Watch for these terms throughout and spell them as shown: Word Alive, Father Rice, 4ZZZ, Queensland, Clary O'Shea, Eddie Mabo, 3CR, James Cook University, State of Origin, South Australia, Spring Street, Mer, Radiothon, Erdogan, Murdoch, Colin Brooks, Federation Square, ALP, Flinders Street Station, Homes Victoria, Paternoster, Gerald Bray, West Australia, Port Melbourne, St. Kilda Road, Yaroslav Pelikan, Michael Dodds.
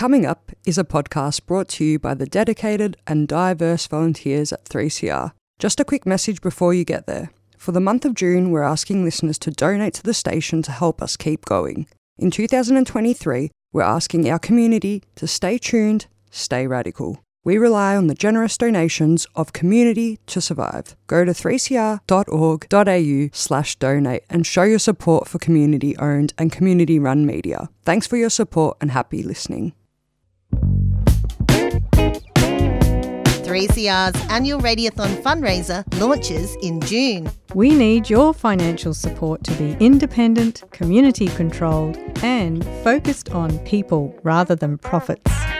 Coming Up is a podcast brought to you by the dedicated and diverse volunteers at 3CR. Just a quick message before you get there. For the month of June, we're asking listeners to donate to the station to help us keep going. In 2023, we're asking our community to stay tuned, stay radical. We rely on the generous donations of community to survive. Go to 3cr.org.au/donate and show your support for community-owned and community-run media. Thanks for your support and happy listening. 3CR's annual Radiothon fundraiser launches in June. We need your financial support to be independent, community-controlled and focused on people rather than profits.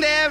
their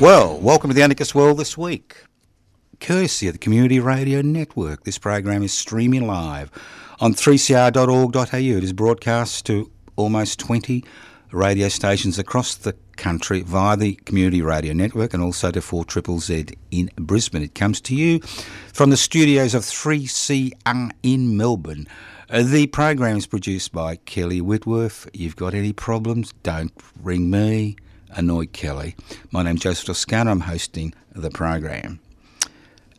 Well, welcome to the Anarchist World This Week. Courtesy of the Community Radio Network, this program is streaming live on 3cr.org.au. It is broadcast to almost 20 radio stations across the country via the Community Radio Network and also to 4ZZZ in Brisbane. It comes to you from the studios of 3CR in Melbourne. The program is produced by Kelly Whitworth. You've got any problems? Don't ring me. Annoy Kelly. My name's Joseph Toscano. I'm hosting the program.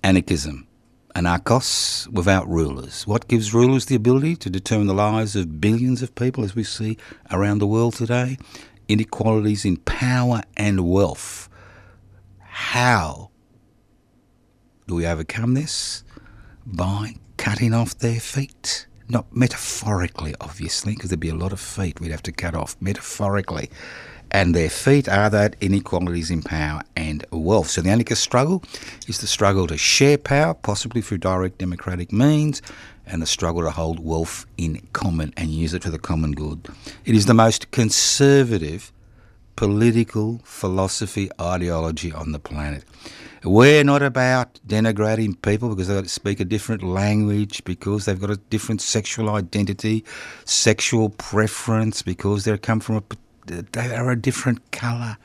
Anarchism. Anarchos without rulers. What gives rulers the ability to determine the lives of billions of people as we see around the world today? Inequalities in power and wealth. How do we overcome this? By cutting off their feet. Not metaphorically, obviously, because there'd be a lot of feet we'd have to cut off metaphorically. And their feet are that inequalities in power and wealth. So the anarchist struggle is the struggle to share power, possibly through direct democratic means, and the struggle to hold wealth in common and use it for the common good. It is the most conservative political philosophy, ideology on the planet. We're not about denigrating people because they speak a different language, because they've got a different sexual identity, sexual preference, because they come from a they are a different colour.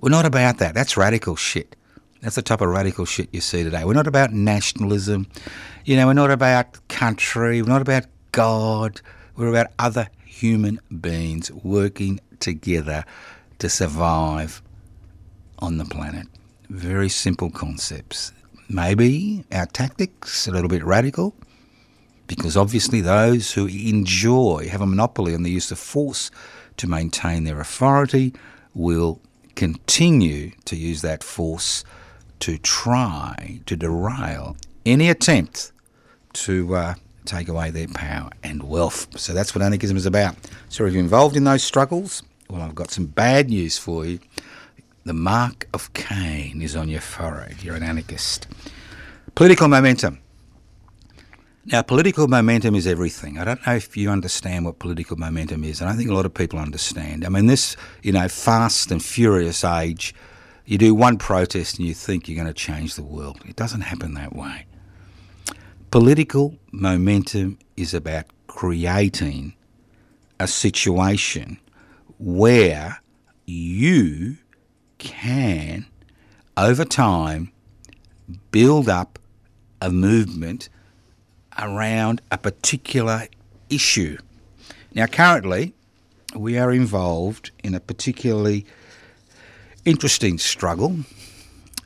We're not about that. That's radical shit. That's the type of radical shit you see today. We're not about nationalism. You know, we're not about country. We're not about God. We're about other human beings working together to survive on the planet. Very simple concepts. Maybe our tactics a little bit radical, because obviously those who enjoy, have a monopoly on the use of force to maintain their authority, will continue to use that force to try to derail any attempt to take away their power and wealth. So that's what anarchism is about. So if you're involved in those struggles, well, I've got some bad news for you. The mark of Cain is on your forehead. You're an anarchist. Political momentum. Now, political momentum is everything. I don't know if you understand what political momentum is. I don't think a lot of people understand. I mean, this, you know, fast and furious age, you do one protest and you think you're going to change the world. It doesn't happen that way. Political momentum is about creating a situation where you can, over time, build up a movement around a particular issue. Now, currently, we are involved in a particularly interesting struggle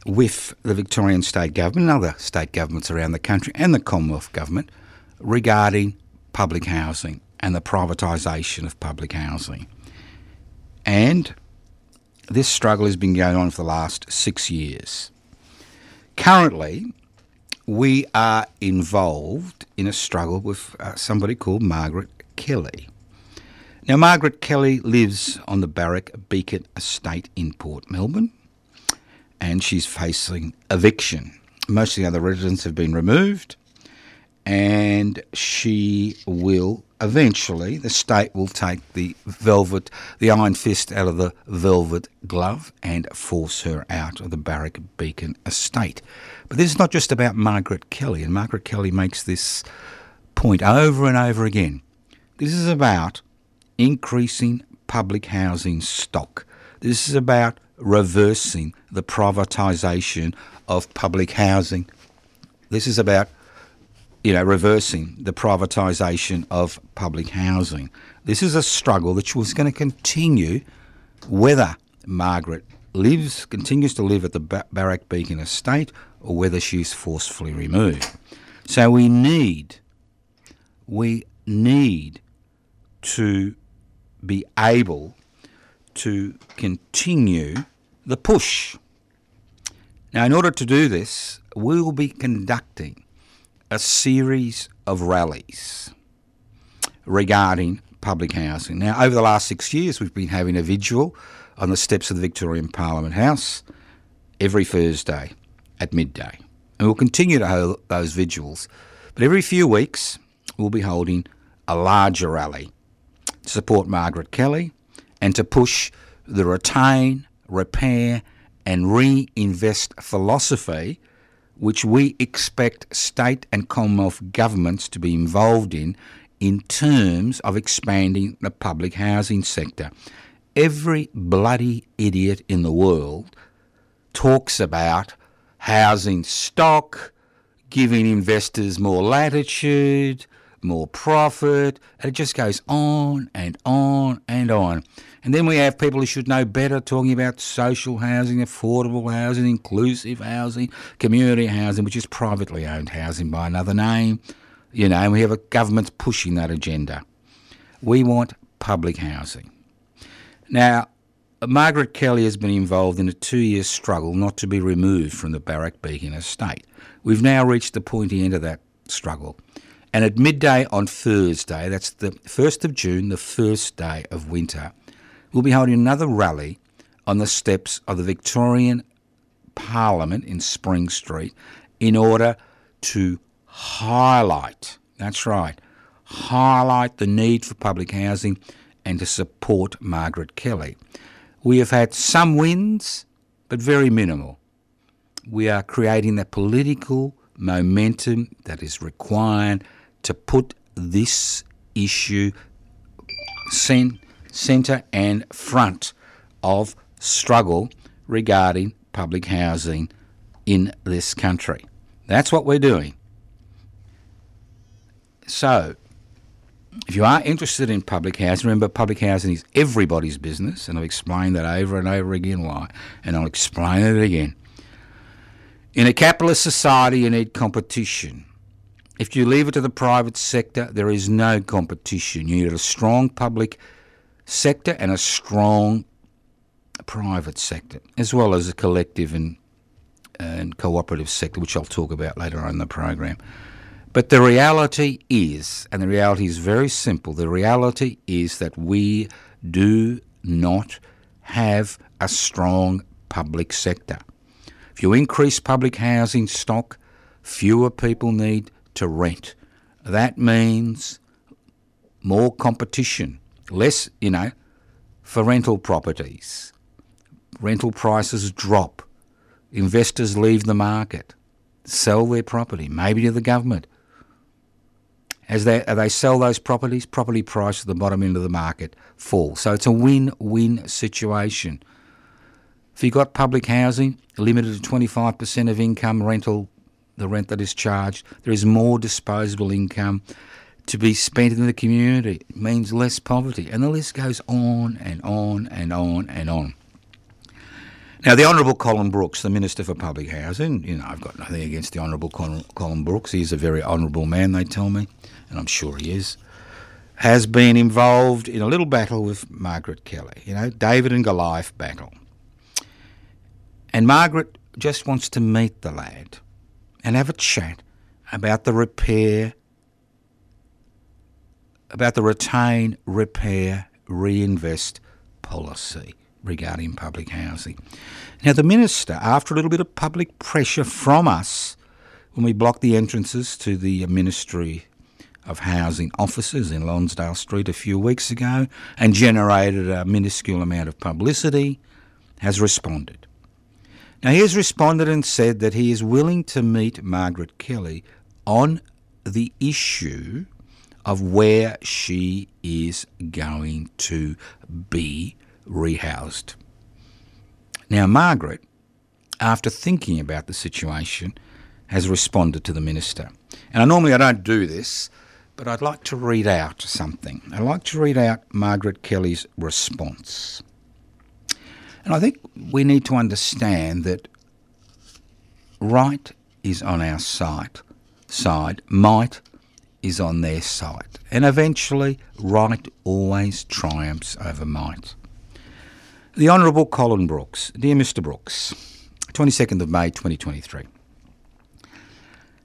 with the Victorian state government and other state governments around the country and the Commonwealth government regarding public housing and the privatisation of public housing. And this struggle has been going on for the last 6 years. Currently, we are involved in a struggle with somebody called Margaret Kelly. Now, Margaret Kelly lives on the Barrack Beacon Estate in Port Melbourne, and she's facing eviction. Most of the other residents have been removed, and she will eventually, the state will take the iron fist out of the velvet glove and force her out of the Barrack Beacon Estate. But this is not just about Margaret Kelly, and Margaret Kelly makes this point over and over again. This is about increasing public housing stock. This is about reversing the privatisation of public housing. This is about, reversing the privatisation of public housing. This is a struggle that was going to continue whether Margaret continues to live at the Barrack Beacon Estate or whether she's forcefully removed. So we need to be able to continue the push. Now, in order to do this, we will be conducting a series of rallies regarding public housing. Now, over the last 6 years, we've been having a vigil on the steps of the Victorian Parliament House every Thursday at midday. And we'll continue to hold those vigils. But every few weeks, we'll be holding a larger rally to support Margaret Kelly and to push the retain, repair and reinvest philosophy which we expect state and Commonwealth governments to be involved in terms of expanding the public housing sector. Every bloody idiot in the world talks about housing stock, giving investors more latitude, more profit, and it just goes on and on and on. And then we have people who should know better talking about social housing, affordable housing, inclusive housing, community housing, which is privately owned housing by another name. And we have a government pushing that agenda. We want public housing. Now, Margaret Kelly has been involved in a 2-year struggle not to be removed from the Barrack Beacon Estate. We've now reached the pointy end of that struggle. And at midday on Thursday, that's the 1st of June, the first day of winter, we'll be holding another rally on the steps of the Victorian Parliament in Spring Street in order to highlight the need for public housing and to support Margaret Kelly. We have had some wins, but very minimal. We are creating the political momentum that is required to put this issue centre and front of struggle regarding public housing in this country. That's what we're doing. So, if you are interested in public housing, remember public housing is everybody's business, and I've explained that over and over again why, and I'll explain it again. In a capitalist society, you need competition. If you leave it to the private sector, there is no competition. You need a strong public sector and a strong private sector, as well as a collective and cooperative sector, which I'll talk about later on in the program. But the reality is, and the reality is very simple, the reality is that we do not have a strong public sector. If you increase public housing stock, fewer people need to rent. That means more competition, less, for rental properties. Rental prices drop. Investors leave the market, sell their property, maybe to the government. as they sell those properties, property prices at the bottom end of the market fall. So it's a win-win situation. If you've got public housing, limited to 25% of income rental, the rent that is charged, there is more disposable income to be spent in the community. It means less poverty. And the list goes on and on and on and on. Now, the Honourable Colin Brooks, the Minister for Public Housing, you know, I've got nothing against the Honourable Colin Brooks. He's a very honourable man, they tell me, and I'm sure he is, has been involved in a little battle with Margaret Kelly, you know, David and Goliath battle. And Margaret just wants to meet the lad and have a chat about the retain, repair, reinvest policy regarding public housing. Now, the minister, after a little bit of public pressure from us, when we blocked the entrances to the Ministry of Housing offices in Lonsdale Street a few weeks ago and generated a minuscule amount of publicity, has responded. Now, he has responded and said that he is willing to meet Margaret Kelly on the issue of where she is going to be rehoused. Now, Margaret, after thinking about the situation, has responded to the minister. And I normally don't do this, but I'd like to read out something. I'd like to read out Margaret Kelly's response. And I think we need to understand that right is on our side, might is on their side. And eventually, right always triumphs over might. The Honourable Colin Brooks. Dear Mr Brooks, 22nd of May 2023.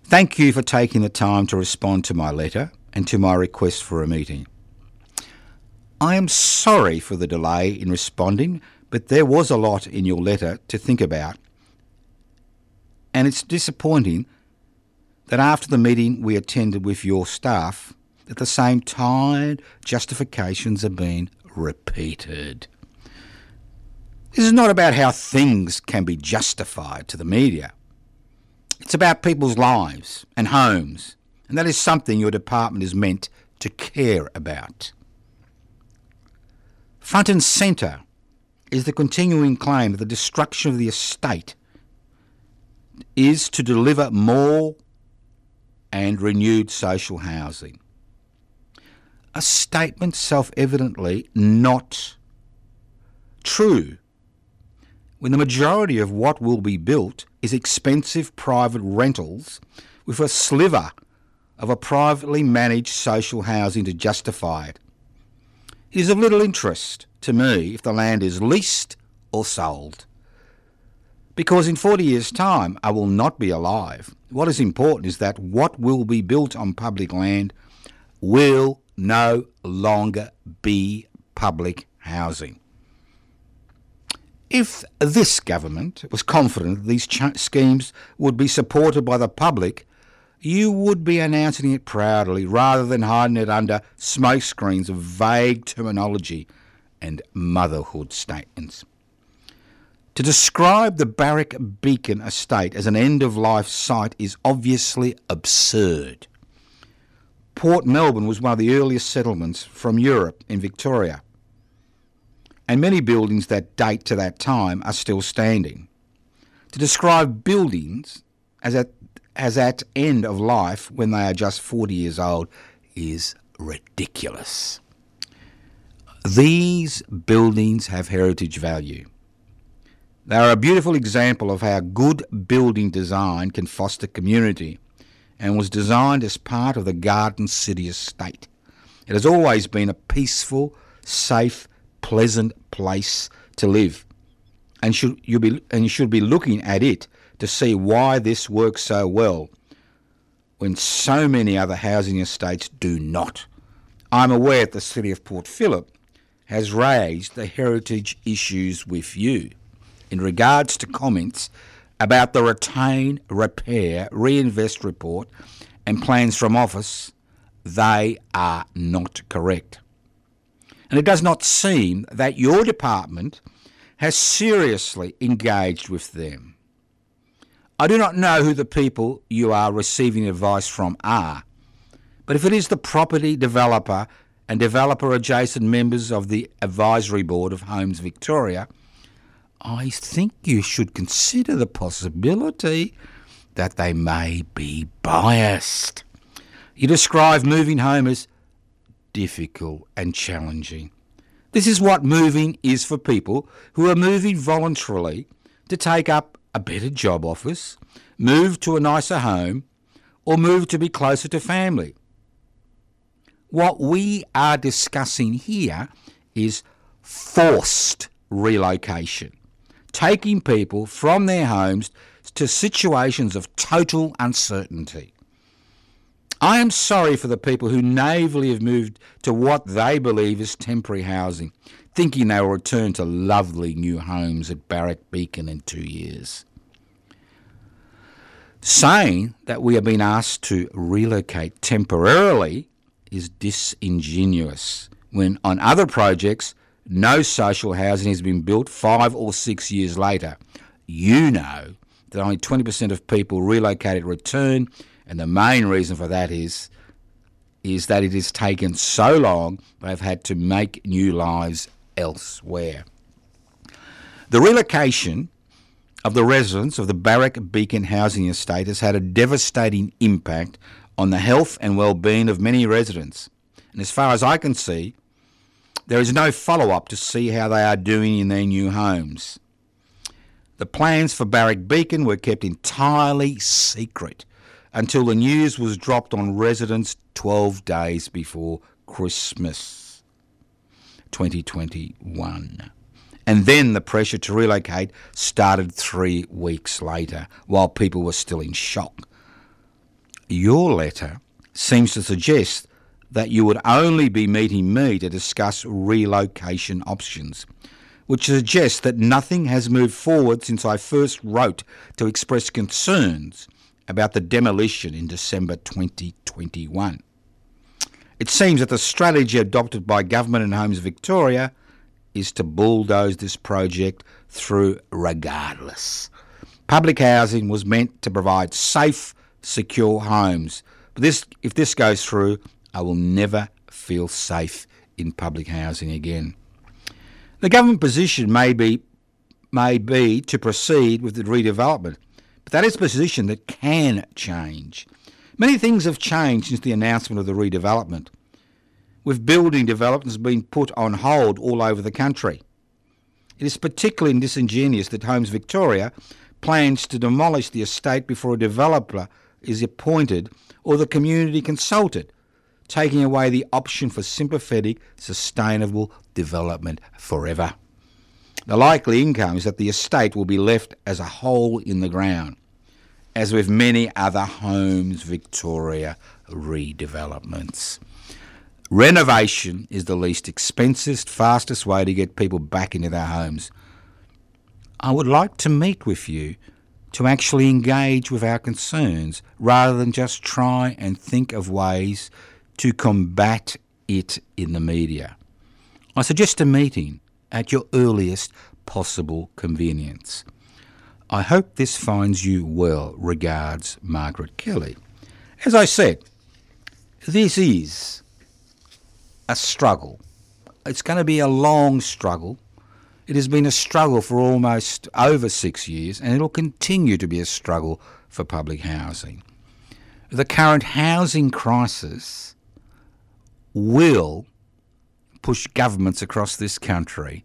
Thank you for taking the time to respond to my letter and to my request for a meeting. I am sorry for the delay in responding, but there was a lot in your letter to think about, and it's disappointing that after the meeting we attended with your staff, that the same tired justifications are being repeated. This is not about how things can be justified to the media. It's about people's lives and homes, and that is something your department is meant to care about. Front and centre is the continuing claim that the destruction of the estate is to deliver more and renewed social housing. A statement self-evidently not true, when the majority of what will be built is expensive private rentals with a sliver of a privately managed social housing to justify it. It is of little interest to me if the land is leased or sold, because in 40 years' time I will not be alive. What is important is that what will be built on public land will no longer be public housing. If this government was confident that these schemes would be supported by the public, you would be announcing it proudly rather than hiding it under smoke screens of vague terminology and motherhood statements. To describe the Barrack Beacon Estate as an end-of-life site is obviously absurd. Port Melbourne was one of the earliest settlements from Europe in Victoria, and many buildings that date to that time are still standing. To describe buildings as at end of life when they are just 40 years old is ridiculous. These buildings have heritage value. They are a beautiful example of how good building design can foster community, and was designed as part of the Garden City estate. It has always been a peaceful, safe, pleasant place to live, and you should be looking at it to see why this works so well when so many other housing estates do not. I'm aware that the City of Port Phillip has raised the heritage issues with you in regards to comments about the Retain, Repair, Reinvest report and plans from office. They are not correct. And it does not seem that your department has seriously engaged with them. I do not know who the people you are receiving advice from are, But if it is the property developer and developer-adjacent members of the Advisory Board of Homes Victoria, I think you should consider the possibility that they may be biased. You describe moving home as difficult and challenging. This is what moving is for people who are moving voluntarily to take up a better job office, move to a nicer home, or move to be closer to family. What we are discussing here is forced relocation, taking people from their homes to situations of total uncertainty. I am sorry for the people who naively have moved to what they believe is temporary housing, thinking they will return to lovely new homes at Barrack Beacon in 2 years. Saying that we have been asked to relocate temporarily is disingenuous, when on other projects no social housing has been built 5 or 6 years later. You know that only 20% of people relocated return, and the main reason for that is that it has taken so long they've had to make new lives elsewhere. The relocation of the residents of the Barrack Beacon housing estate has had a devastating impact on the health and well-being of many residents. And as far as I can see, there is no follow-up to see how they are doing in their new homes. The plans for Barrack Beacon were kept entirely secret until the news was dropped on residents 12 days before Christmas 2021. And then the pressure to relocate started 3 weeks later, while people were still in shock. Your letter seems to suggest that you would only be meeting me to discuss relocation options, which suggests that nothing has moved forward since I first wrote to express concerns about the demolition in December 2021. It seems that the strategy adopted by Government and Homes Victoria is to bulldoze this project through regardless. Public housing was meant to provide safe, secure homes. But if this goes through, I will never feel safe in public housing again. The government position may be to proceed with the redevelopment, but that is a position that can change. Many things have changed since the announcement of the redevelopment, with building developments being put on hold all over the country. It is particularly disingenuous that Homes Victoria plans to demolish the estate before a developer is appointed or the community consulted, taking away the option for sympathetic, sustainable development forever. The likely income is that the estate will be left as a hole in the ground, as with many other Homes Victoria redevelopments. Renovation is the least expensivest, fastest way to get people back into their homes. I would like to meet with you to actually engage with our concerns rather than just try and think of ways to combat it in the media. I suggest a meeting at your earliest possible convenience. I hope this finds you well. Regards, Margaret Kelly. As I said, this is a struggle. It's going to be a long struggle. It has been a struggle for almost over 6 years, and it will continue to be a struggle for public housing. The current housing crisis will push governments across this country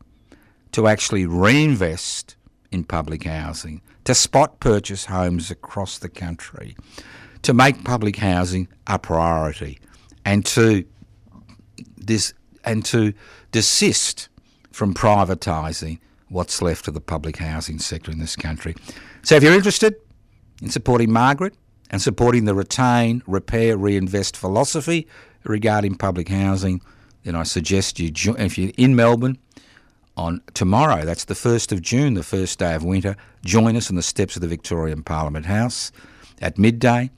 to actually reinvest in public housing, to spot purchase homes across the country, to make public housing a priority, and to desist from privatising what's left of the public housing sector in this country. So if you're interested in supporting Margaret and supporting the retain, repair, reinvest philosophy regarding public housing, then I suggest you, if you're in Melbourne on tomorrow, that's the 1st of June, the first day of winter, join us on the steps of the Victorian Parliament House at midday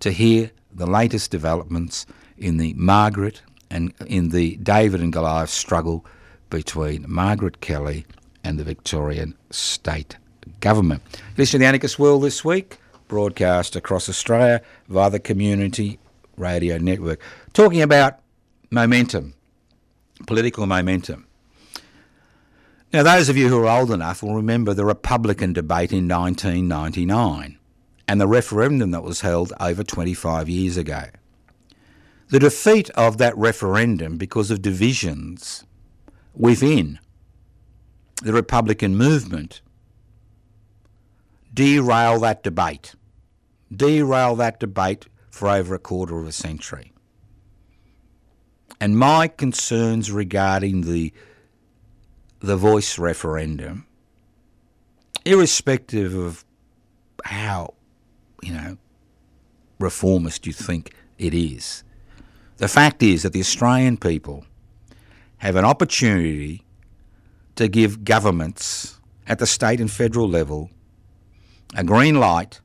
to hear the latest developments in the Margaret and in the David and Goliath struggle between Margaret Kelly and the Victorian State Government. Listen to The Anarchist World this week, broadcast across Australia via the community radio network, talking about momentum, political momentum. Now, those of you who are old enough will remember the Republican debate in 1999 and the referendum that was held over 25 years ago. The defeat of that referendum because of divisions within the Republican movement derailed that debate for over a quarter of a century. And my concerns regarding the voice referendum, irrespective of how, reformist you think it is, the fact is that the Australian people have an opportunity to give governments at the state and federal level a green light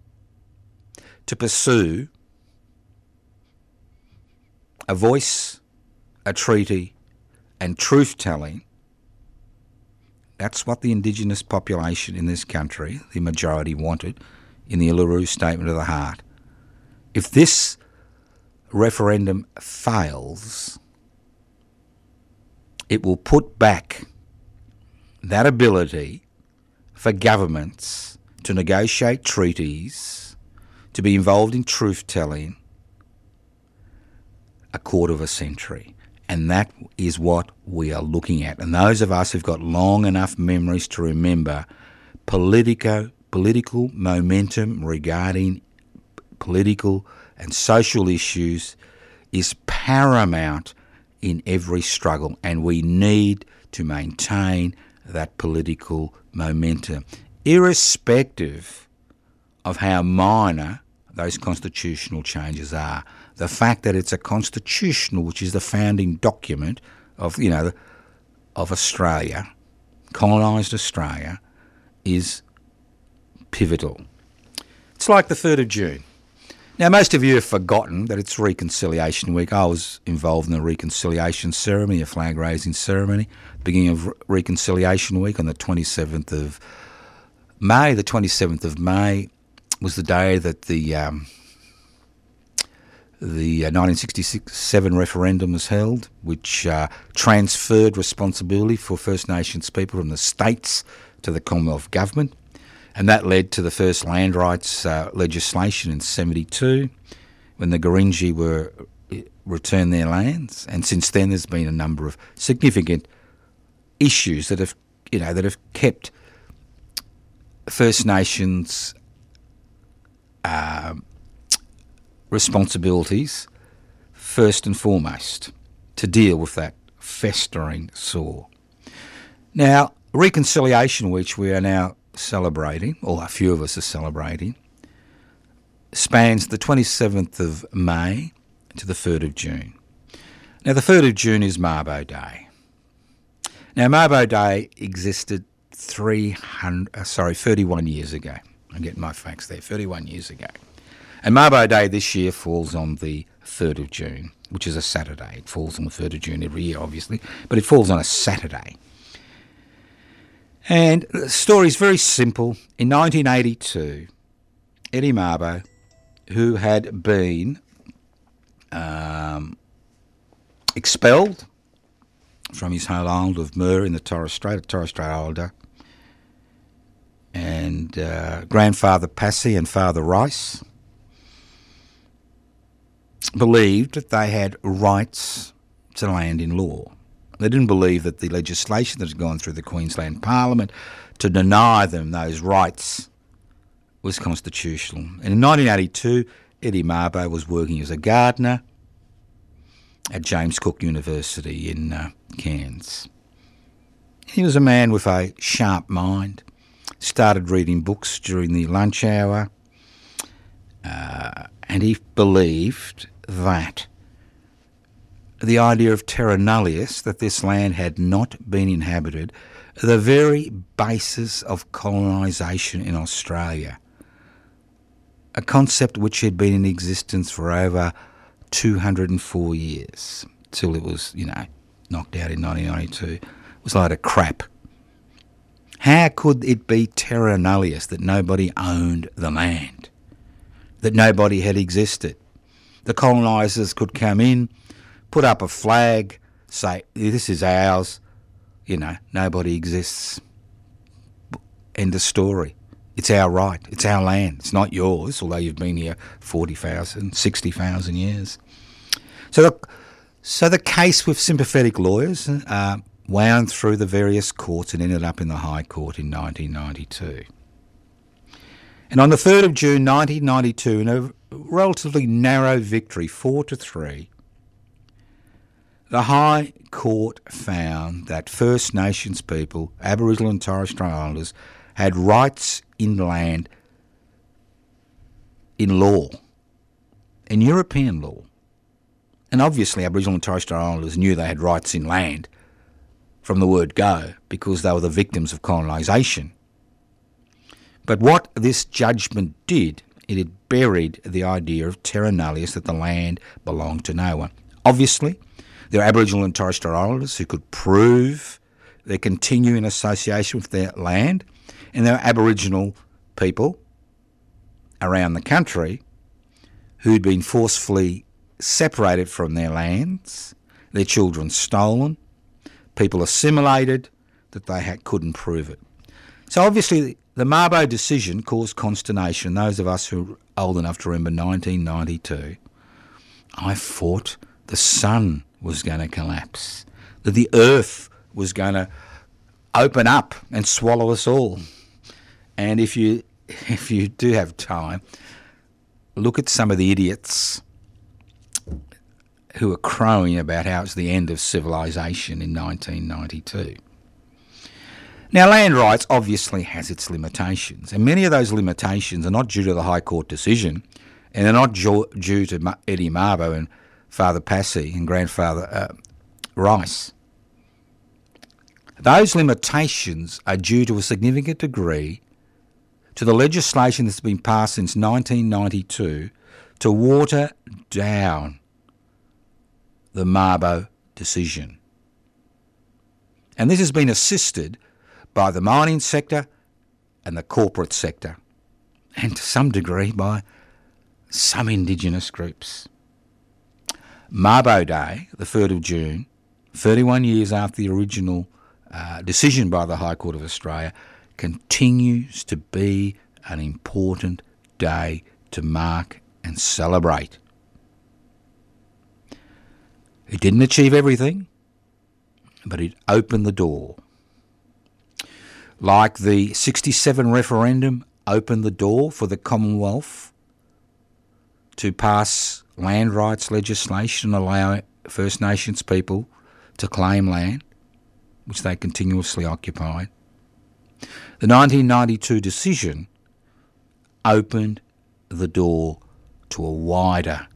to pursue a voice, a treaty, and truth-telling. That's what the Indigenous population in this country, the majority, wanted in the Uluru Statement of the Heart. If this referendum fails, it will put back that ability for governments to negotiate treaties, to be involved in truth-telling, a quarter of a century. And that is what we are looking at. And those of us who've got long enough memories to remember political momentum regarding political and social issues is paramount in every struggle, and we need to maintain that political momentum, irrespective of how minor those constitutional changes are. The fact that it's a constitutional, which is the founding document of Australia, colonised Australia, is pivotal. It's like the 3rd of June. Now, most of you have forgotten that it's Reconciliation Week. I was involved in the reconciliation ceremony, a flag-raising ceremony, beginning of Reconciliation Week on the 27th of May. The 27th of May was the day that the 1967 referendum was held, which transferred responsibility for First Nations people from the states to the Commonwealth Government, and that led to the first land rights legislation in 1972, when the Gurindji were returned their lands. And since then, there's been a number of significant issues that have, that have kept First Nations responsibilities first and foremost to deal with that festering sore. Now, Reconciliation, which we are now celebrating, or a few of us are celebrating, spans the 27th of May to the 3rd of June. Now, the 3rd of June is Mabo Day. Now, Mabo Day existed 31 years ago. I'm getting my facts there, 31 years ago. And Mabo Day this year falls on the 3rd of June, which is a Saturday. It falls on the 3rd of June every year, obviously, but it falls on a Saturday. And the story is very simple. In 1982, Eddie Mabo, who had been expelled from his home island of Mer in the Torres Strait, a Torres Strait Islander, and grandfather Passi and Father Rice, believed that they had rights to land in law. They didn't believe that the legislation that had gone through the Queensland Parliament to deny them those rights was constitutional. And in 1982, Eddie Mabo was working as a gardener at James Cook University in Cairns. He was a man with a sharp mind, started reading books during the lunch hour, and he believed that the idea of terra nullius, that this land had not been inhabited, the very basis of colonisation in Australia, a concept which had been in existence for over 204 years, till it was, knocked out in 1992, was like a crap. How could it be terra nullius that nobody owned the land, that nobody had existed? the colonisers could come in, put up a flag, say, this is ours, you know, nobody exists. End of story. It's our right. It's our land. It's not yours, although you've been here 40,000, 60,000 years. So the case with sympathetic lawyers wound through the various courts and ended up in the High Court in 1992. And on the 3rd of June 1992, in a relatively narrow victory, 4-3, the High Court found that First Nations people, Aboriginal and Torres Strait Islanders, had rights in land in law, in European law. And obviously Aboriginal and Torres Strait Islanders knew they had rights in land from the word go because they were the victims of colonisation. But what this judgment did, it had buried the idea of terra nullius, that the land belonged to no one. Obviously, there are Aboriginal and Torres Strait Islanders who could prove their continuing association with their land, and there are Aboriginal people around the country who'd been forcefully separated from their lands, their children stolen, people assimilated, that they couldn't prove it. So obviously the Mabo decision caused consternation. Those of us who are old enough to remember 1992, I thought the sun was going to collapse, that the earth was going to open up and swallow us all. And if you do have time, look at some of the idiots who are crowing about how it's the end of civilization in 1992. Now, land rights obviously has its limitations, and many of those limitations are not due to the High Court decision, and they're not due to Eddie Mabo and Father Passi and Grandfather Rice. Those limitations are due to a significant degree to the legislation that's been passed since 1992 to water down the Mabo decision. And this has been assisted by the mining sector and the corporate sector, and to some degree by some Indigenous groups. Mabo Day, the 3rd of June, 31 years after the original decision by the High Court of Australia, continues to be an important day to mark and celebrate. It didn't achieve everything, but it opened the door. Like the 67 referendum opened the door for the Commonwealth to pass land rights legislation and allow First Nations people to claim land, which they continuously occupied. The 1992 decision opened the door to a wider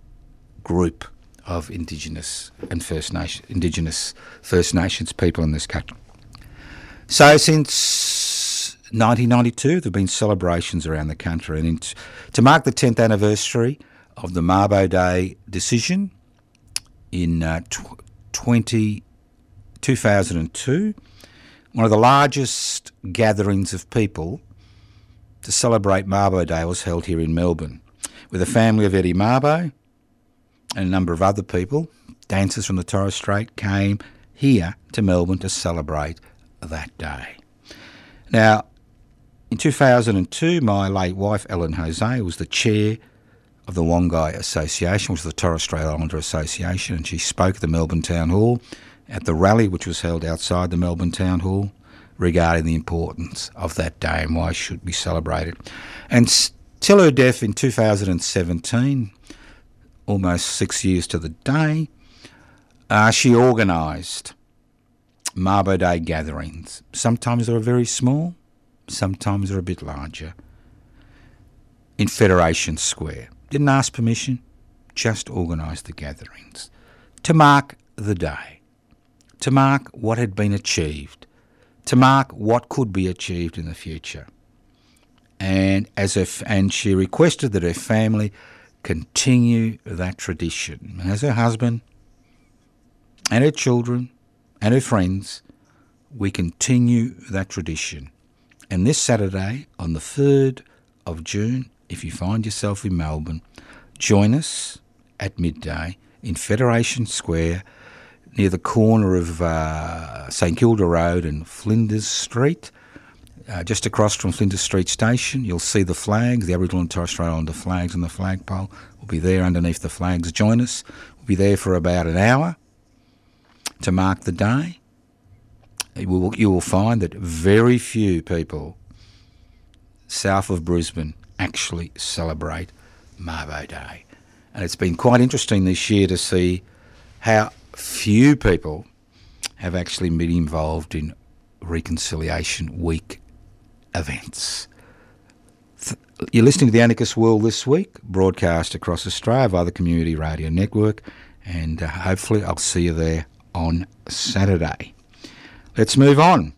group of Indigenous and First Nations people in this country. So since 1992, there have been celebrations around the country, and to mark the 10th anniversary of the Mabo Day decision in 2002, one of the largest gatherings of people to celebrate Mabo Day was held here in Melbourne, with the family of Eddie Mabo and a number of other people. Dancers from the Torres Strait came here to Melbourne to celebrate that day. Now, in 2002, my late wife, Ellen Jose, was the chair of the Wangai Association, which is the Torres Strait Islander Association, and she spoke at the Melbourne Town Hall at the rally which was held outside the Melbourne Town Hall regarding the importance of that day and why it should be celebrated. And till her death in 2017, almost 6 years to the day, she organised Mabo Day gatherings. Sometimes they were very small, sometimes they're a bit larger, in Federation Square. Didn't ask permission, just organised the gatherings to mark the day, to mark what had been achieved, to mark what could be achieved in the future. And she requested that her family continue that tradition. And as her husband and her children and her friends, we continue that tradition. And this Saturday, on the 3rd of June, if you find yourself in Melbourne, join us at midday in Federation Square near the corner of St Kilda Road and Flinders Street. Just across from Flinders Street Station, you'll see the flags, the Aboriginal and Torres Strait Islander flags on the flagpole. We'll be there underneath the flags. Join us. We'll be there for about an hour to mark the day. You will find that very few people south of Brisbane actually celebrate Mabo Day. And it's been quite interesting this year to see how few people have actually been involved in Reconciliation Week events. You're listening to The Anarchist World This Week, broadcast across Australia via the Community Radio Network, and hopefully I'll see you there on Saturday. Let's move on.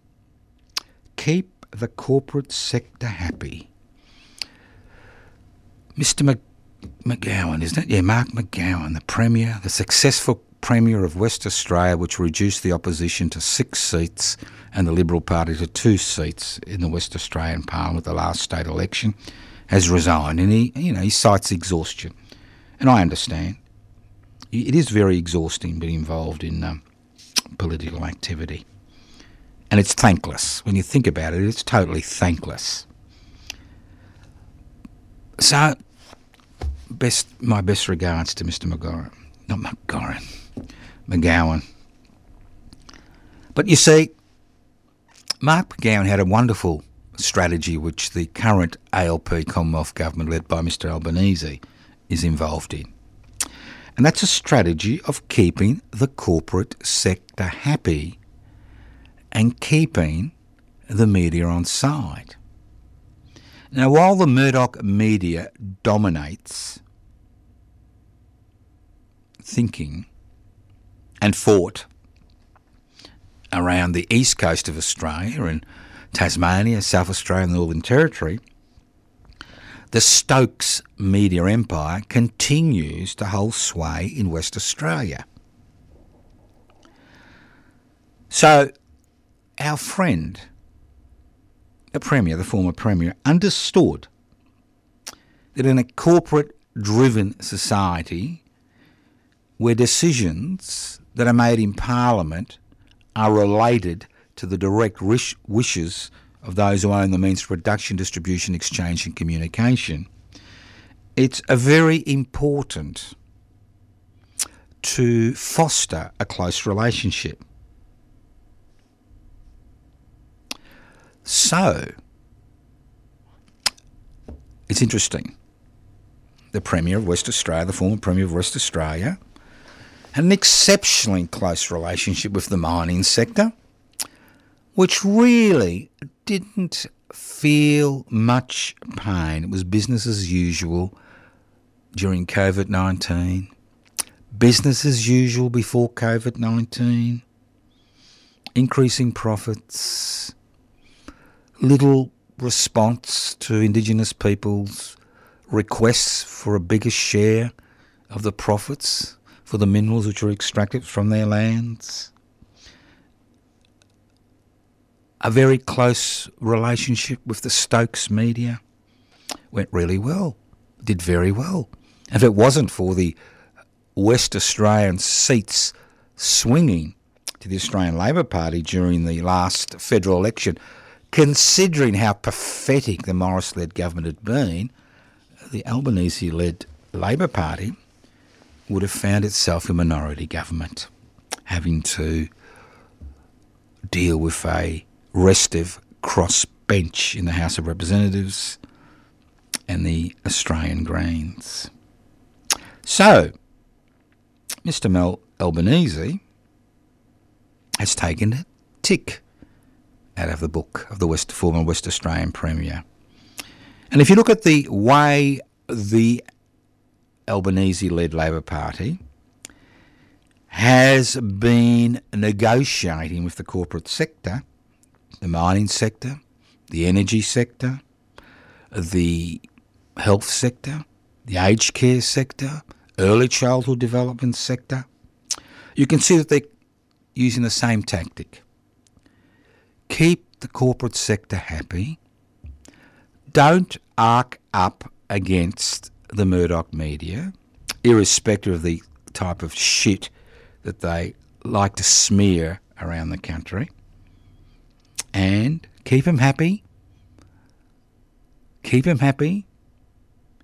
Keep the corporate sector happy. Mr. McGowan, isn't it? Yeah, Mark McGowan, the Premier, the successful Premier of West Australia, which reduced the opposition to 6 seats and the Liberal Party to 2 seats in the West Australian Parliament at the last state election, has resigned. And he cites exhaustion. And I understand. It is very exhausting being involved in political activity. And it's thankless. When you think about it, it's totally thankless. So, my best regards to Mr. McGowan. Not McGowan. McGowan. But you see, Mark McGowan had a wonderful strategy which the current ALP Commonwealth government led by Mr. Albanese is involved in. And that's a strategy of keeping the corporate sector happy and keeping the media on side. Now, while the Murdoch media dominates thinking and thought around the east coast of Australia and Tasmania, South Australia and the Northern Territory, the Stokes media empire continues to hold sway in West Australia. So, our friend, the Premier, the former Premier, understood that in a corporate-driven society where decisions that are made in Parliament are related to the direct wishes of those who own the means of production, distribution, exchange and communication, it's very important to foster a close relationship. So, it's interesting. The Premier of West Australia, the former Premier of West Australia, had an exceptionally close relationship with the mining sector, which really didn't feel much pain. It was business as usual during COVID-19, business as usual before COVID-19, increasing profits, little response to Indigenous peoples' requests for a bigger share of the profits for the minerals which are extracted from their lands. A very close relationship with the Stokes media went really well, did very well. If it wasn't for the West Australian seats swinging to the Australian Labor Party during the last federal election, considering how pathetic the Morris-led government had been, the Albanese-led Labor Party would have found itself a minority government, having to deal with a restive crossbench in the House of Representatives and the Australian Greens. So, Mr. Albanese has taken a tick out of the book of the former West Australian Premier. And if you look at the way the Albanese-led Labor Party has been negotiating with the corporate sector, the mining sector, the energy sector, the health sector, the aged care sector, early childhood development sector, you can see that they're using the same tactic. Keep the corporate sector happy. Don't arc up against the Murdoch media. irrespective of the type of shit that they like to smear around the country, and keep them happy. Keep them happy.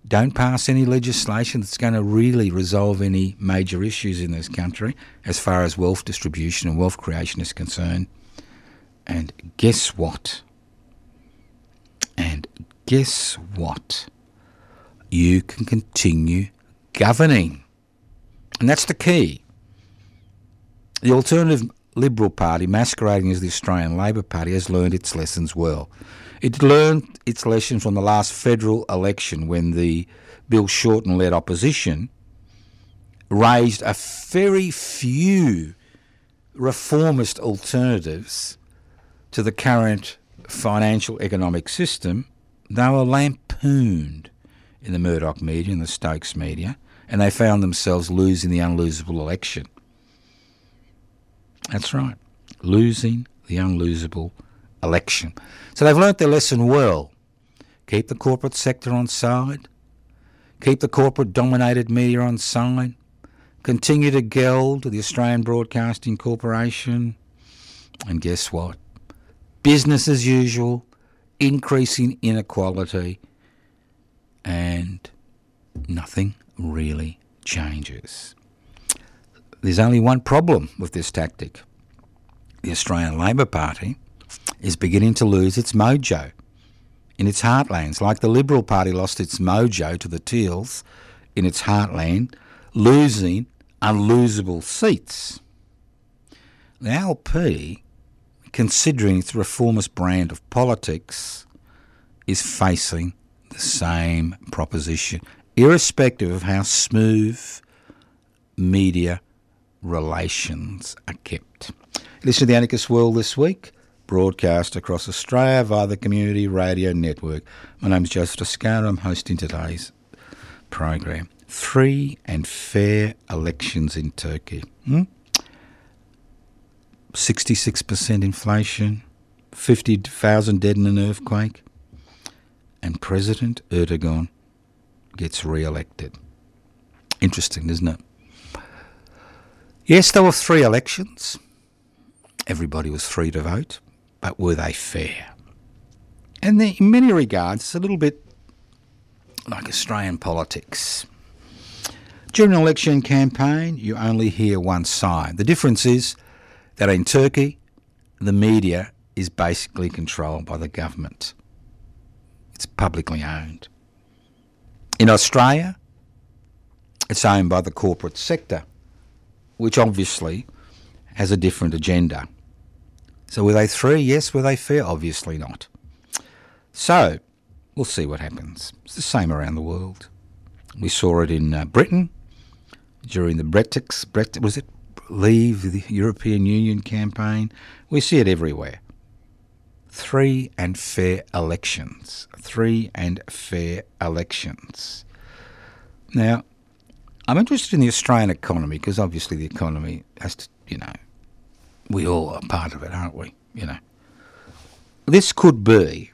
Don't pass any legislation that's going to really resolve any major issues in this country as far as wealth distribution and wealth creation is concerned. And guess what? You can continue governing. And that's the key. The alternative Liberal Party, masquerading as the Australian Labor Party, has learned its lessons well. It learned its lessons from the last federal election when the Bill Shorten-led opposition raised a very few reformist alternatives to the current financial economic system. They were lampooned in the Murdoch media and the Stokes media, and they found themselves losing the unlosable election. That's right, losing the unlosable election. So they've learnt their lesson well. Keep the corporate sector on side. Keep the corporate-dominated media on side. Continue to geld the Australian Broadcasting Corporation. And guess what? Business as usual, increasing inequality, and nothing really changes. There's only one problem with this tactic. The Australian Labor Party is beginning to lose its mojo in its heartlands, like the Liberal Party lost its mojo to the Teals in its heartland, losing unlosable seats. The LP, considering its reformist brand of politics, is facing the same proposition, irrespective of how smooth media relations are kept. Listen to The Anarchist World This Week, broadcast across Australia via the Community Radio Network. My name's Joseph Toscano. I'm hosting today's program. Free and fair elections in Turkey. 66% inflation, 50,000 dead in an earthquake, and President Erdogan gets re-elected. Interesting, isn't it? Yes, there were three elections. Everybody was free to vote, but were they fair? And in many regards, it's a little bit like Australian politics. During an election campaign, you only hear one side. The difference is that in Turkey, the media is basically controlled by the government. It's publicly owned. In Australia, it's owned by the corporate sector, which obviously has a different agenda. So were they free? Yes. Were they fair? Obviously not. So we'll see what happens. It's the same around the world. We saw it in Britain during the Leave the European Union campaign. We see it everywhere. Free and fair elections. Now, I'm interested in the Australian economy because obviously the economy has to, we all are part of it, aren't we? This could be,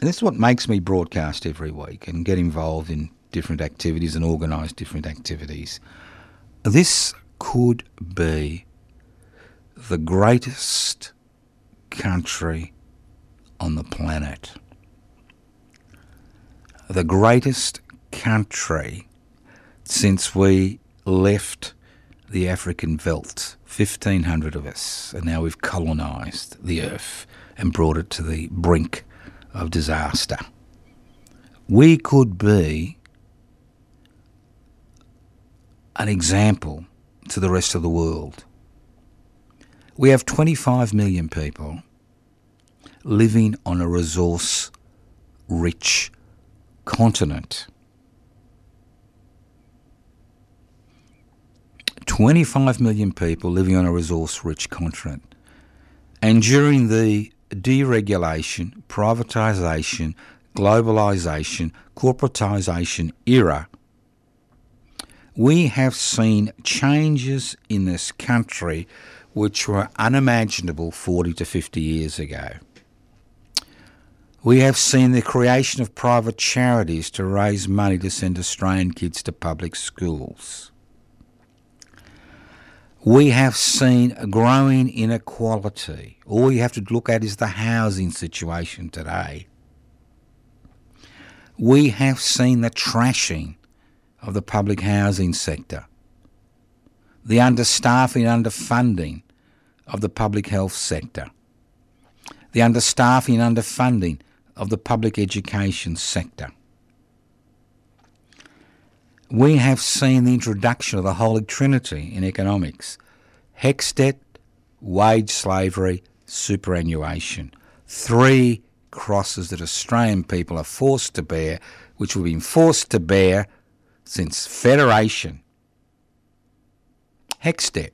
and this is what makes me broadcast every week and get involved in different activities and organise different activities. This could be the greatest country on the planet. The greatest country since we left the African veldt, 1,500 of us, and now we've colonised the earth and brought it to the brink of disaster. We could be an example to the rest of the world. We have 25 million people living on a resource-rich continent. 25 million people living on a resource-rich continent. And during the deregulation, privatisation, globalisation, corporatisation era, we have seen changes in this country which were unimaginable 40 to 50 years ago. We have seen the creation of private charities to raise money to send Australian kids to public schools. We have seen growing inequality. All you have to look at is the housing situation today. We have seen the trashing of the public housing sector, the understaffing and underfunding of the public health sector, the understaffing and underfunding of the public education sector. We have seen the introduction of the Holy Trinity in economics: hex debt, wage slavery, superannuation. Three crosses that Australian people are forced to bear, which we've been forced to bear since Federation. Hex debt.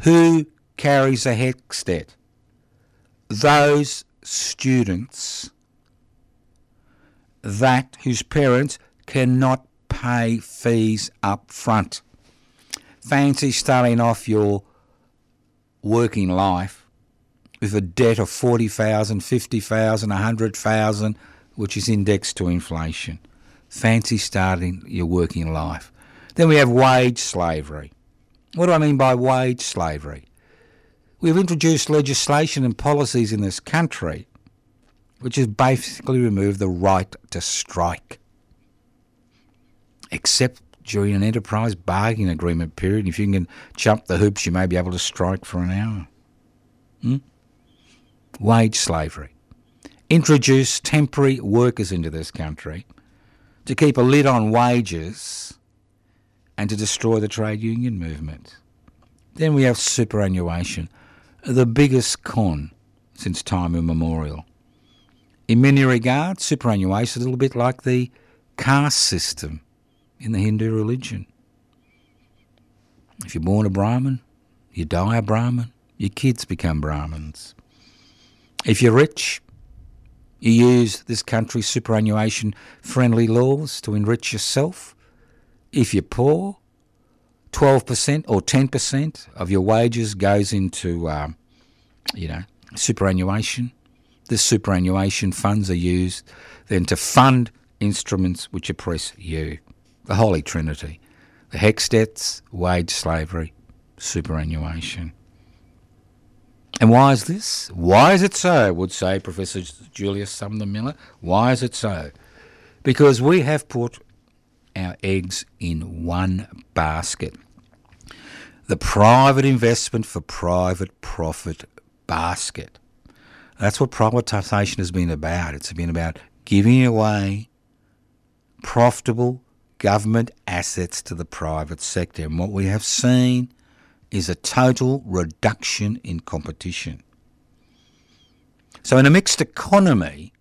Who carries a hex debt? Those students that whose parents cannot pay fees up front. Fancy starting off your working life with a debt of $40,000, $50,000, $100,000, which is indexed to inflation. Fancy starting your working life. Then we have wage slavery. What do I mean by wage slavery? We've introduced legislation and policies in this country which has basically removed the right to strike, except during an enterprise bargaining agreement period. If you can jump the hoops, you may be able to strike for an hour. Wage slavery. Introduce temporary workers into this country to keep a lid on wages and to destroy the trade union movement. Then we have superannuation, the biggest con since time immemorial. In many regards, superannuation is a little bit like the caste system in the Hindu religion. If you're born a Brahmin, you die a Brahmin, your kids become Brahmins. If you're rich, you use this country's superannuation-friendly laws to enrich yourself. If you're poor, 12% or 10% of your wages goes into, superannuation. The superannuation funds are used then to fund instruments which oppress you. The Holy Trinity, the hex debts, wage slavery, superannuation. And why is this? Why is it so, would say Professor Julius Sumner Miller. Why is it so? Because we have put our eggs in one basket. The private investment for private profit basket. That's what privatisation has been about. It's been about giving away profitable government assets to the private sector, and what we have seen is a total reduction in competition. So in a mixed economy,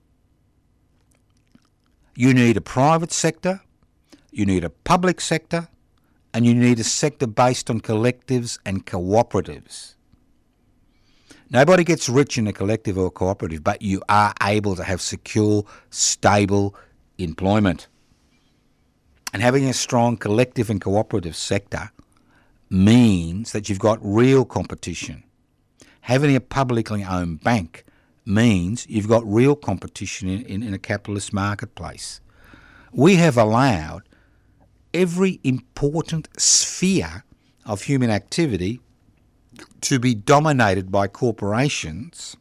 you need a private sector, you need a public sector, and you need a sector based on collectives and cooperatives. Nobody gets rich in a collective or cooperative, but you are able to have secure, stable employment. And having a strong collective and cooperative sector means that you've got real competition. Having a publicly owned bank means you've got real competition in a capitalist marketplace. We have allowed every important sphere of human activity to be dominated by corporations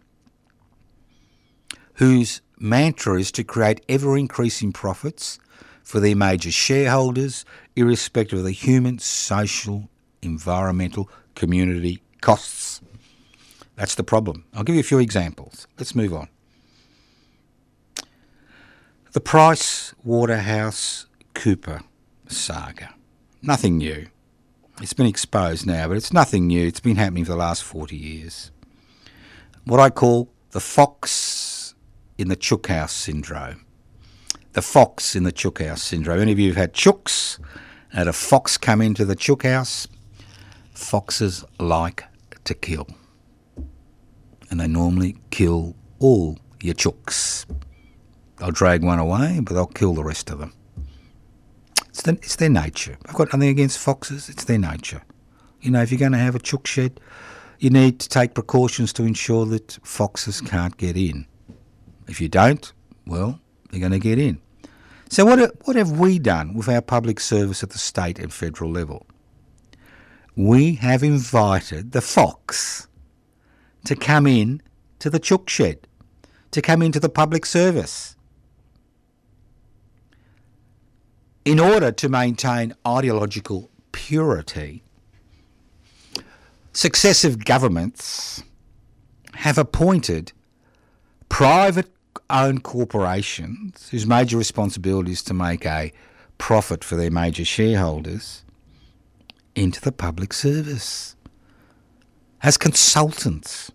whose mantra is to create ever-increasing profits for their major shareholders, irrespective of the human, social, environmental, community costs. That's the problem. I'll give you a few examples. Let's move on. The PricewaterhouseCoopers saga. Nothing new. It's been exposed now, but it's nothing new. It's been happening for the last 40 years. What I call the fox in the chook house syndrome. The fox in the chook house syndrome. Any of you have had chooks? Had a fox come into the chook house? Foxes like to kill. And they normally kill all your chooks. They'll drag one away, but they'll kill the rest of them. It's their nature. I've got nothing against foxes. It's their nature. You know, if you're going to have a chook shed, you need to take precautions to ensure that foxes can't get in. If you don't, well, you're going to get in. So what have we done with our public service at the state and federal level? We have invited the fox to come in to the chook shed, to come into the public service, in order to maintain ideological purity. Successive governments have appointed private-owned corporations whose major responsibility is to make a profit for their major shareholders into the public service as consultants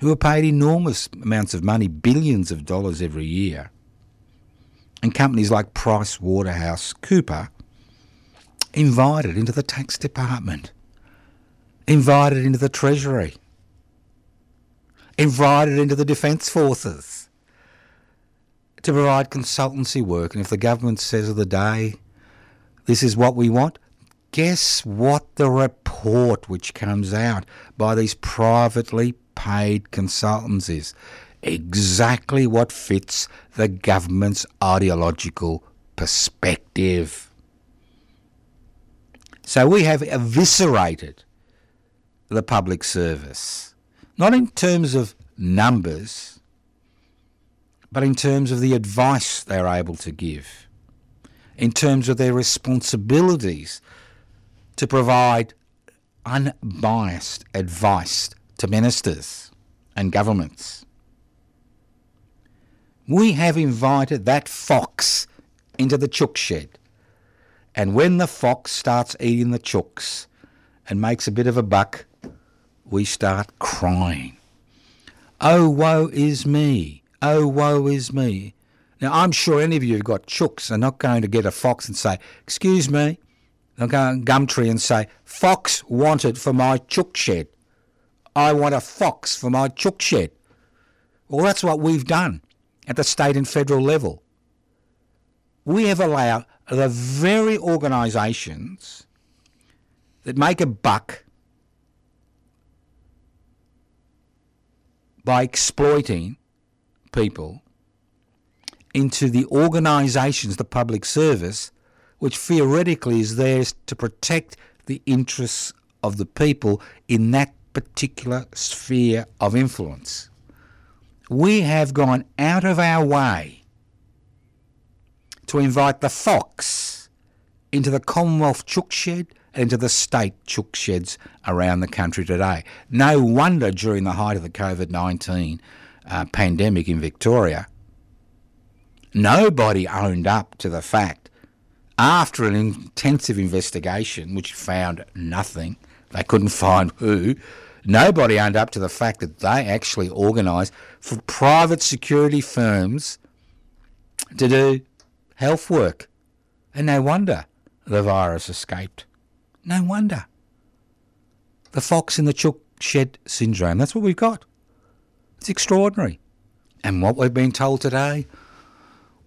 who are paid enormous amounts of money, billions of dollars every year. And companies like PricewaterhouseCoopers invited into the tax department, invited into the Treasury, invited into the Defence Forces to provide consultancy work. And if the government says of the day, this is what we want, guess what the report which comes out by these privately paid consultants is? Exactly what fits the government's ideological perspective. So we have eviscerated the public service, not in terms of numbers, but in terms of the advice they're able to give, in terms of their responsibilities to provide unbiased advice to ministers and governments. We have invited that fox into the chook shed. And when the fox starts eating the chooks and makes a bit of a buck, we start crying. Oh, woe is me. Oh, woe is me. Now, I'm sure any of you who've got chooks are not going to get a fox and say, excuse me. They'll go on Gumtree and say, fox wanted for my chook shed. I want a fox for my chook shed. Well, that's what we've done at the state and federal level. We have allowed the very organisations that make a buck by exploiting people into the organisations, the public service, which theoretically is there to protect the interests of the people in that particular sphere of influence. We have gone out of our way to invite the fox into the Commonwealth chook shed and into the state chook sheds around the country today. No wonder during the height of the COVID-19 pandemic in Victoria, nobody owned up to the fact, after an intensive investigation which found nothing, they couldn't find who, nobody owned up to the fact that they actually organised for private security firms to do health work. And no wonder the virus escaped. No wonder. The fox in the chook shed syndrome, that's what we've got. It's extraordinary. And what we've been told today,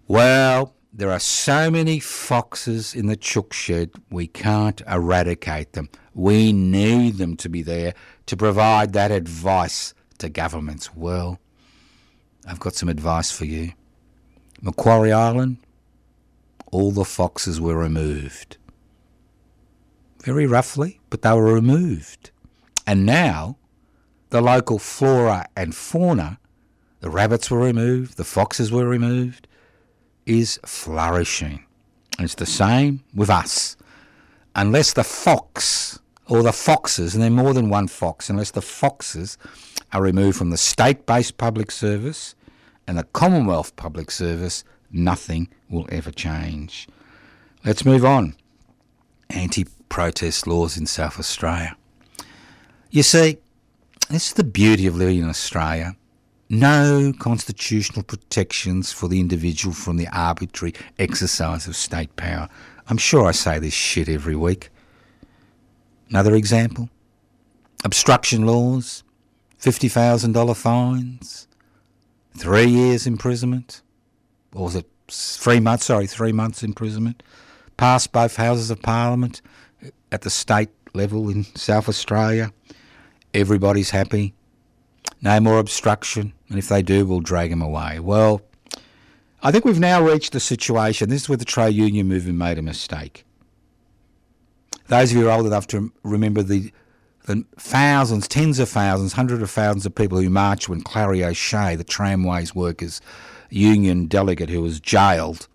well, there are so many foxes in the chook shed, we can't eradicate them. We need them to be there to provide that advice to governments. Well, I've got some advice for you. Macquarie Island, all the foxes were removed. Very roughly, but they were removed. And now, the local flora and fauna, the rabbits were removed, the foxes were removed, is flourishing. And it's the same with us. Unless the fox or the foxes, and there are more than one fox, unless the foxes are removed from the state-based public service and the Commonwealth public service, nothing will ever change. Let's move on. Anti-protest laws in South Australia. You see, this is the beauty of living in Australia. No constitutional protections for the individual from the arbitrary exercise of state power. I'm sure I say this shit every week. Another example. Obstruction laws, $50,000 fines, 3 years imprisonment, or was it 3 months, 3 months imprisonment, passed both houses of parliament at the state level in South Australia. Everybody's happy. No more obstruction. And if they do, we'll drag them away. Well, I think we've now reached the situation. This is where the trade union movement made a mistake. Those of you who are old enough to remember the thousands, tens of thousands, hundreds of thousands of people who marched when Clary O'Shea, the Tramways Workers Union delegate who was jailed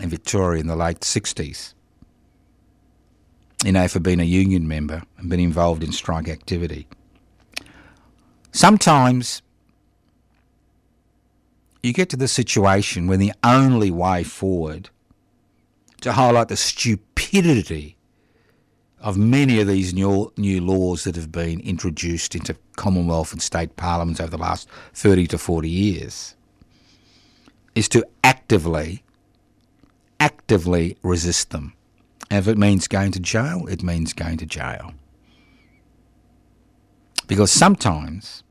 in Victoria in the late 60s, you know, for being a union member and being involved in strike activity. Sometimes you get to the situation when the only way forward to highlight the stupidity of many of these new laws that have been introduced into Commonwealth and state parliaments over the last 30 to 40 years is to actively resist them. And if it means going to jail, it means going to jail. Because sometimes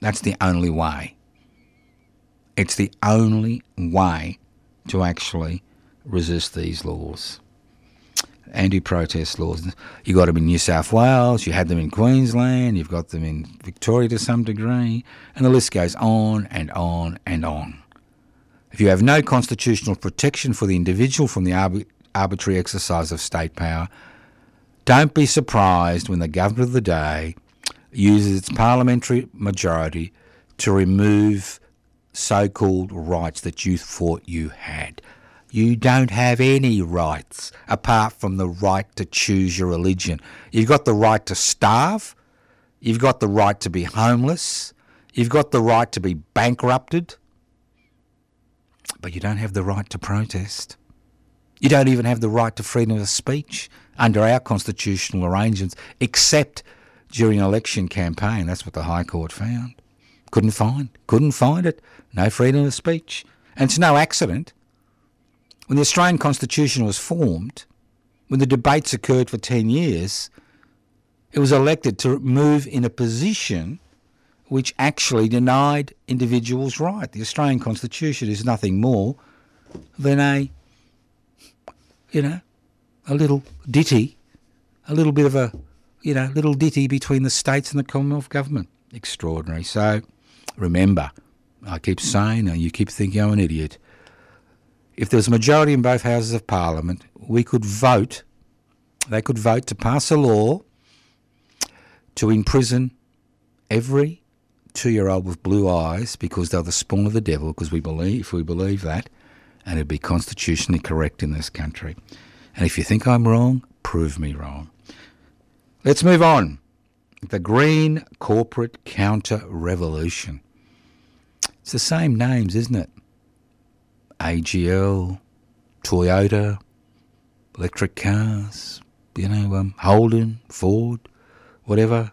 that's the only way. It's the only way to actually resist these laws. Anti-protest laws. You got them in New South Wales, you had them in Queensland, you've got them in Victoria to some degree, and the list goes on and on and on. If you have no constitutional protection for the individual from the arbitrary exercise of state power, don't be surprised when the government of the day uses its parliamentary majority to remove so-called rights that you thought you had. You don't have any rights apart from the right to choose your religion. You've got the right to starve. You've got the right to be homeless. You've got the right to be bankrupted. But you don't have the right to protest. You don't even have the right to freedom of speech under our constitutional arrangements, except during an election campaign. That's what the High Court found. Couldn't find it. No freedom of speech. And it's no accident. When the Australian Constitution was formed, when the debates occurred for 10 years, it was elected to move in a position which actually denied individuals' right. The Australian Constitution is nothing more than a little ditty, little ditty between the states and the Commonwealth government. Extraordinary. So remember, I keep saying, and you keep thinking I'm an idiot. If there was a majority in both houses of Parliament, we could vote, they could vote to pass a law to imprison every 2-year-old with blue eyes because they're the spawn of the devil, because we believe that, and it'd be constitutionally correct in this country. And if you think I'm wrong, prove me wrong. Let's move on. The Green Corporate Counter-Revolution. It's the same names, isn't it? AGL, Toyota, electric cars, Holden, Ford, whatever,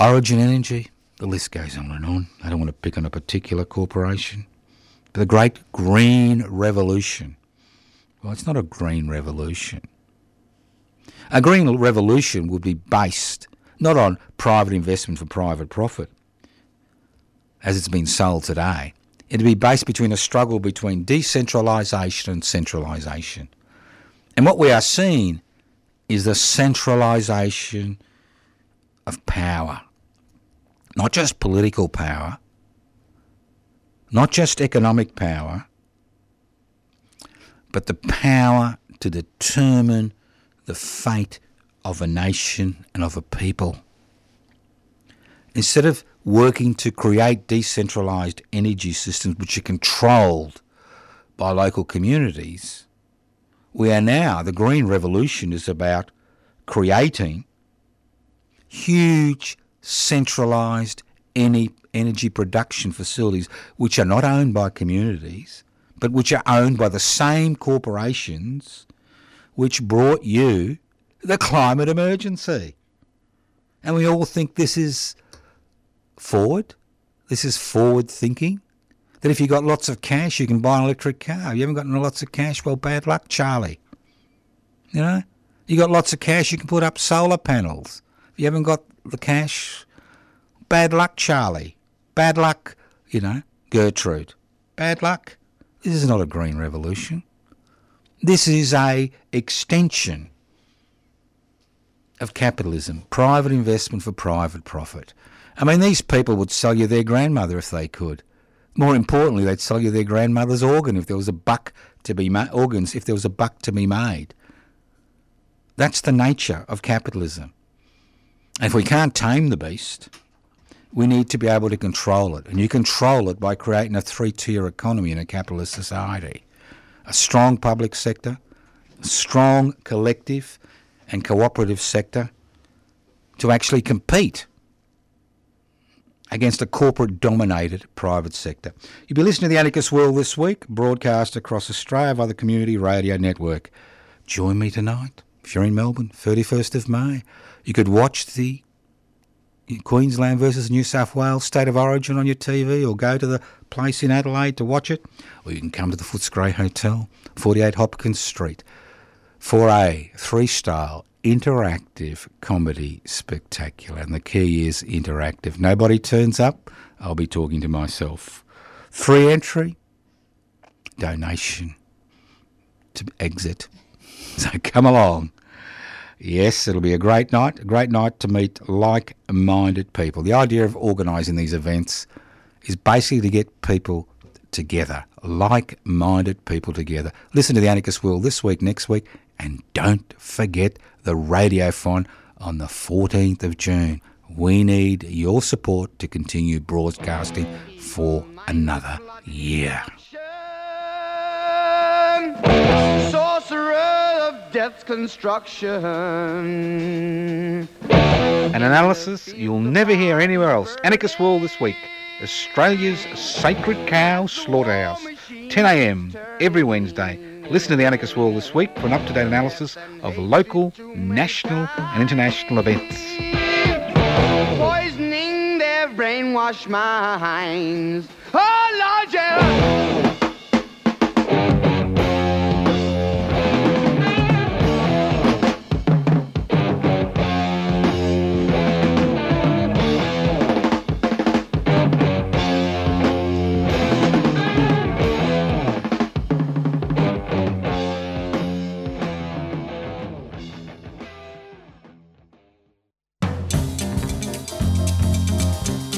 Origin Energy, the list goes on and on. I don't want to pick on a particular corporation. But the Great Green Revolution. Well, it's not a green revolution. A green revolution would be based not on private investment for private profit, as it's been sold today. It'd be based between a struggle between decentralisation and centralisation. And what we are seeing is the centralisation of power. Not just political power, not just economic power, but the power to determine the fate of a nation and of a people. Instead of working to create decentralised energy systems which are controlled by local communities, we are now, the Green Revolution is about creating huge centralised energy production facilities which are not owned by communities, but which are owned by the same corporations which brought you the climate emergency. And we all think this is forward. This is forward thinking. That if you've got lots of cash, you can buy an electric car. You haven't got lots of cash, well, bad luck, Charlie. You got lots of cash, you can put up solar panels. If you haven't got the cash, bad luck, Charlie. Bad luck, Gertrude. Bad luck. This is not a green revolution. This is a extension of capitalism, private investment for private profit. I mean, these people would sell you their grandmother if they could. More importantly, they'd sell you their grandmother's organ if there was a buck to be made. Organs, if there was a buck to be made. That's the nature of capitalism. And if we can't tame the beast, we need to be able to control it. And you control it by creating a three-tier economy in a capitalist society. A strong public sector, a strong collective and cooperative sector to actually compete against a corporate-dominated private sector. You'll be listening to The Anarchist World This Week, broadcast across Australia by the Community Radio Network. Join me tonight. If you're in Melbourne, 31st of May, you could watch the Queensland versus New South Wales State of Origin on your TV, or go to the place in Adelaide to watch it, or you can come to the Footscray Hotel, 48 Hopkins Street, for a three-style interactive comedy spectacular. And the key is interactive. Nobody turns up, I'll be talking to myself. Free entry, donation to exit. So come along. Yes, it'll be a great night to meet like-minded people. The idea of organising these events is basically to get people together, like-minded people together. Listen to The Anarchist World This Week, next week, and don't forget the Radiothon on the 14th of June. We need your support to continue broadcasting for another year. Death's construction. An analysis you'll never hear anywhere else. Anarchist World This Week, Australia's sacred cow slaughterhouse. 10 a.m. every Wednesday. Listen to The Anarchist World This Week for an up-to-date analysis of local, national and international events. Poisoning their brainwashed minds. Oh, Lord, yeah.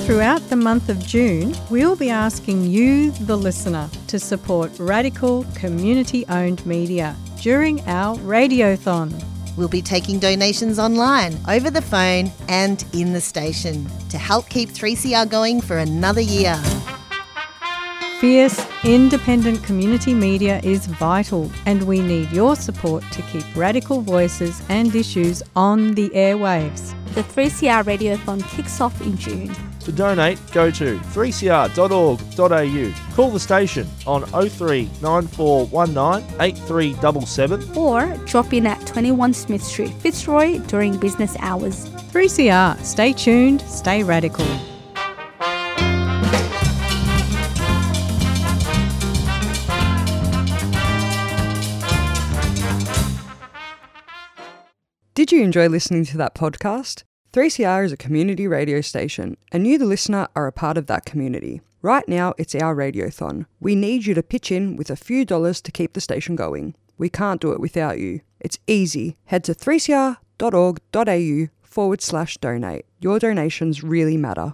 Throughout the month of June, we'll be asking you, the listener, to support radical, community-owned media during our Radiothon. We'll be taking donations online, over the phone and in the station to help keep 3CR going for another year. Fierce, independent community media is vital, and we need your support to keep radical voices and issues on the airwaves. The 3CR Radiothon kicks off in June. To donate, go to 3cr.org.au. Call the station on 03 9419 8377 or drop in at 21 Smith Street, Fitzroy during business hours. 3CR. Stay tuned, stay radical. Did you enjoy listening to that podcast? 3CR is a community radio station, and you, the listener, are a part of that community. Right now, it's our radiothon. We need you to pitch in with a few dollars to keep the station going. We can't do it without you. It's easy. Head to 3cr.org.au/donate. Your donations really matter.